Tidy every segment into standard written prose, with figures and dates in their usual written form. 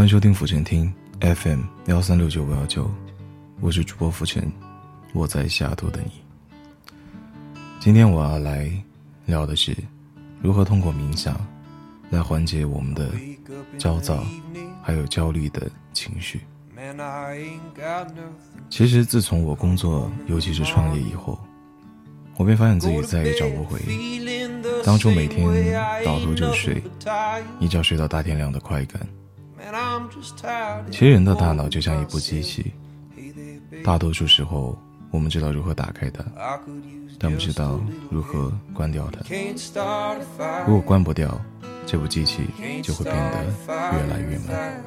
欢迎收听浮潜听 FM 1369519，我是主播浮潜，我在西雅图的你。今天我要来聊的是如何通过冥想来缓解我们的焦躁还有焦虑的情绪。其实自从我工作尤其是创业以后，我便发现自己再也找不回当初每天倒头就睡，一觉睡到大天亮的快感。其实人的大脑就像一部机器，大多数时候我们知道如何打开它，但不知道如何关掉它。如果关不掉，这部机器就会变得越来越慢，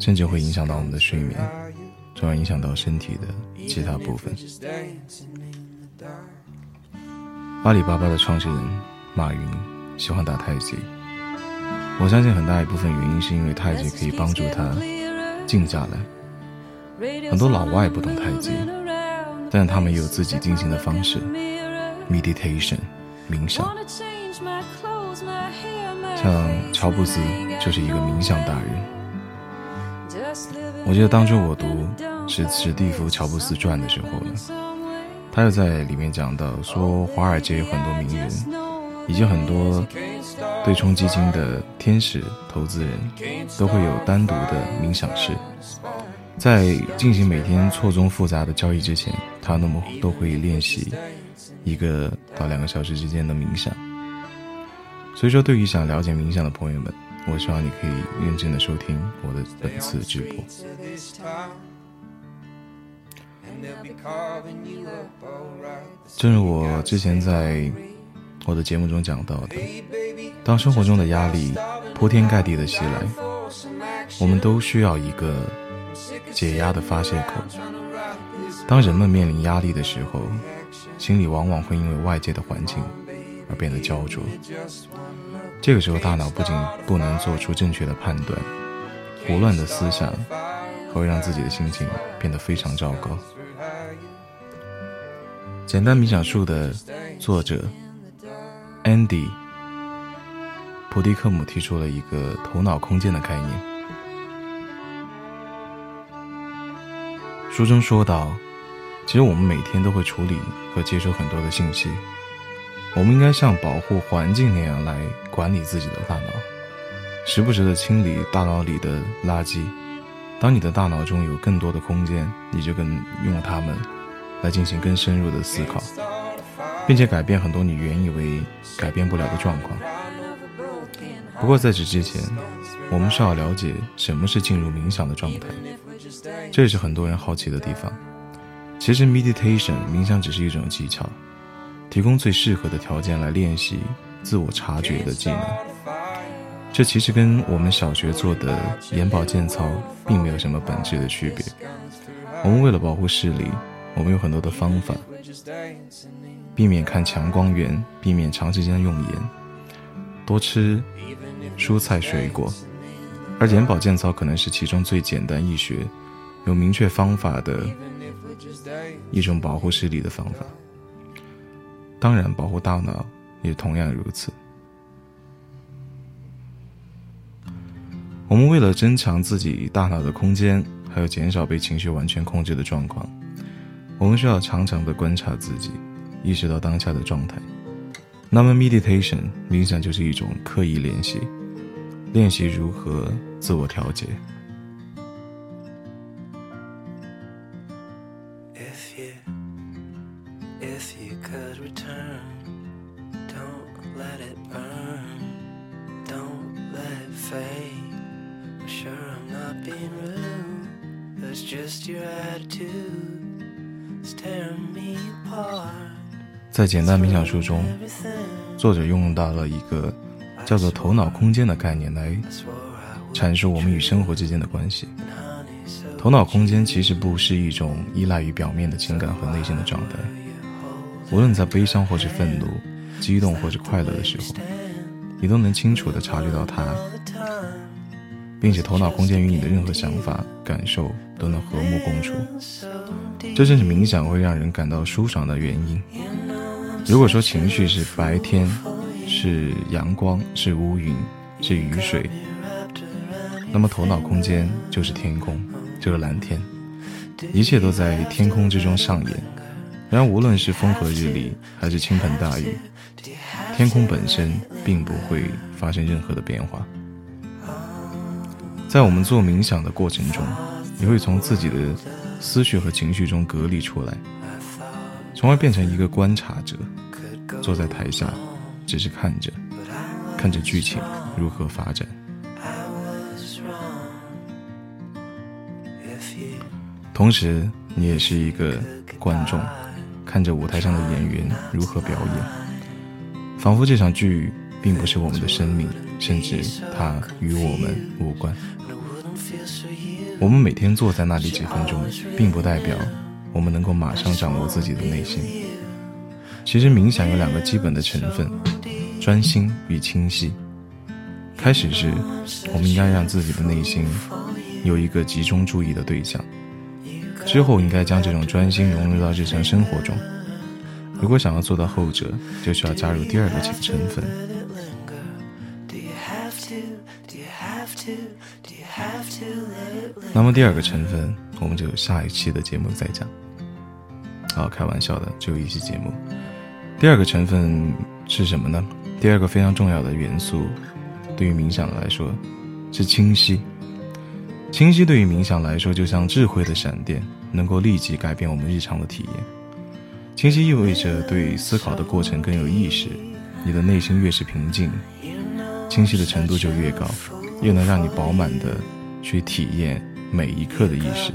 甚至会影响到我们的睡眠，从而影响到身体的其他部分。阿里巴巴的创始人马云喜欢打太极，我相信很大一部分原因是因为太极可以帮助他静下来。很多老外不懂太极，但他们也有自己进行的方式 meditation 冥想，像乔布斯就是一个冥想达人。我记得当初我读是史蒂夫·乔布斯传的时候了，他又在里面讲到说，华尔街有很多名人以及很多对冲基金的天使投资人都会有单独的冥想室，在进行每天错综复杂的交易之前，他们都会练习1到2个小时之间的冥想。所以说对于想了解冥想的朋友们，我希望你可以认真的收听我的本次直播。正如我之前在我的节目中讲到的，当生活中的压力铺天盖地的袭来，我们都需要一个解压的发泄口。当人们面临压力的时候，心里往往会因为外界的环境而变得焦灼，这个时候大脑不仅不能做出正确的判断，胡乱的思想会让自己的心情变得非常糟糕。简单冥想术的作者 Andy 普迪克姆提出了一个头脑空间的概念。书中说到，其实我们每天都会处理和接收很多的信息，我们应该像保护环境那样来管理自己的大脑，时不时的清理大脑里的垃圾。当你的大脑中有更多的空间，你就用它们来进行更深入的思考，并且改变很多你原以为改变不了的状况。不过在此之前，我们是要了解什么是进入冥想的状态，这也是很多人好奇的地方。其实 meditation 冥想只是一种技巧，提供最适合的条件来练习自我察觉的技能。这其实跟我们小学做的眼保健操并没有什么本质的区别。我们为了保护视力，我们有很多的方法，避免看强光源，避免长时间用眼，多吃蔬菜水果，而眼保健操可能是其中最简单易学、有明确方法的一种保护视力的方法。当然，保护大脑也同样如此。我们为了增强自己大脑的空间，还有减少被情绪完全控制的状况，我们需要常常的观察自己，意识到当下的状态。那么 meditation 冥想就是一种刻意练习，练习如何自我调节。在简单冥想术中，作者用到了一个叫做头脑空间的概念来阐述我们与生活之间的关系。头脑空间其实不是一种依赖于表面的情感和内心的状态，无论在悲伤或是愤怒、激动或是快乐的时候，你都能清楚地察觉到它，并且头脑空间与你的任何想法、感受都能和睦共处。这正是冥想会让人感到舒爽的原因。如果说情绪是白天、是阳光、是乌云、是雨水，那么头脑空间就是天空，就是蓝天，一切都在天空之中上演。然而无论是风和日丽还是倾盆大雨，天空本身并不会发生任何的变化。在我们做冥想的过程中，你会从自己的思绪和情绪中隔离出来，从而变成一个观察者，坐在台下只是看着，看着剧情如何发展。同时你也是一个观众，看着舞台上的演员如何表演，仿佛这场剧并不是我们的生命，甚至它与我们无关。我们每天坐在那里几分钟，并不代表我们能够马上掌握自己的内心。其实冥想有两个基本的成分，专心与清晰。开始时，我们应该让自己的内心有一个集中注意的对象，之后应该将这种专心融入到日常生活中。如果想要做到后者，就需要加入第二个成分，那么第二个成分我们就有下一期的节目再讲。好，开玩笑的，只有一期节目。第二个成分是什么呢？第二个非常重要的元素对于冥想来说是清晰。清晰对于冥想来说就像智慧的闪电，能够立即改变我们日常的体验。清晰意味着对思考的过程更有意识，你的内心越是平静，清晰的程度就越高，越能让你饱满的去体验每一刻的意识。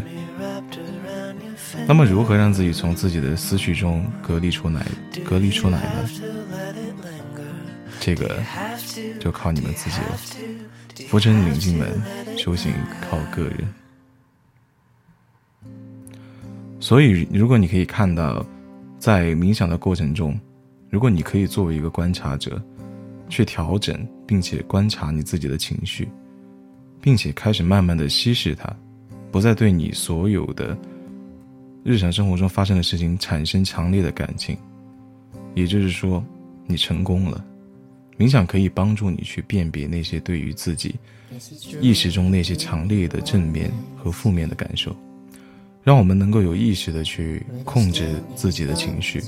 那么如何让自己从自己的思绪中隔离出来呢？这个就靠你们自己了。浮沉宁静门，修行靠个人。所以如果你可以看到，在冥想的过程中，如果你可以作为一个观察者去调整并且观察你自己的情绪，并且开始慢慢的稀释它，不再对你所有的日常生活中发生的事情产生强烈的感情，也就是说你成功了。冥想可以帮助你去辨别那些对于自己意识中那些强烈的正面和负面的感受，让我们能够有意识的去控制自己的情绪，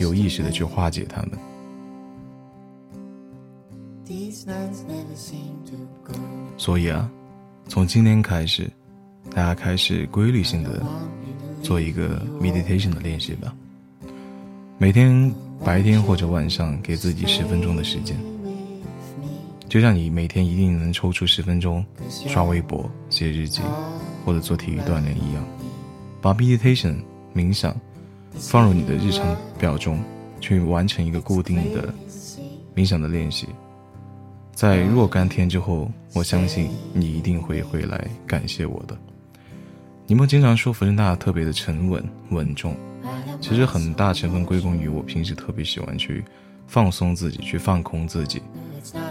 有意识的去化解它们。所以啊，从今天开始，大家开始规律性的做一个 meditation 的练习吧。每天白天或者晚上给自己10分钟的时间，就像你每天一定能抽出10分钟刷微博、写日记或者做体育锻炼一样，把 meditation 冥想放入你的日常表中，去完成一个固定的冥想的练习。在若干天之后，我相信你一定会回来感谢我的。你们经常说佛正大特别的沉稳稳重，其实很大成分归功于我平时特别喜欢去放松自己，去放空自己。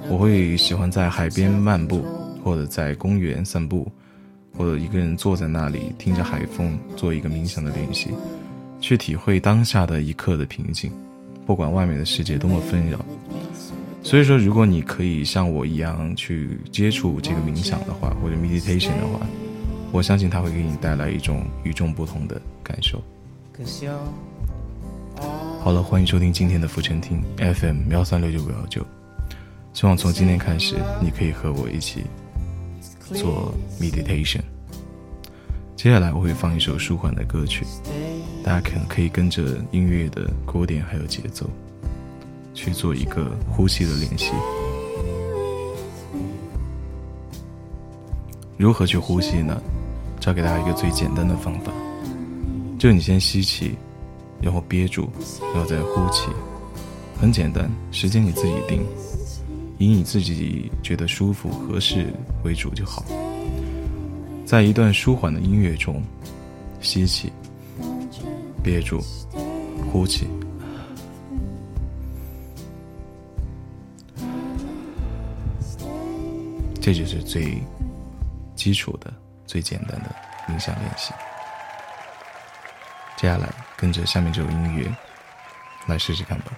我会喜欢在海边漫步，或者在公园散步，或者一个人坐在那里听着海风，做一个冥想的练习，去体会当下的一刻的平静，不管外面的世界多么纷扰。所以说如果你可以像我一样去接触这个冥想的话，或者 meditation 的话，我相信它会给你带来一种与众不同的感受。好了，欢迎收听今天的浮沉听 FM 136.919。希望从今天开始，你可以和我一起做 meditation。接下来我会放一首舒缓的歌曲，大家可以跟着音乐的鼓点还有节奏，去做一个呼吸的练习。如何去呼吸呢？教给大家一个最简单的方法，就是你先吸气，然后憋住，然后再呼气。很简单，时间你自己定，以你自己觉得舒服合适为主就好。在一段舒缓的音乐中，吸气，憋住，呼气。这就是最基础的、最简单的冥想练习。接下来跟着下面这首音乐来试试看吧。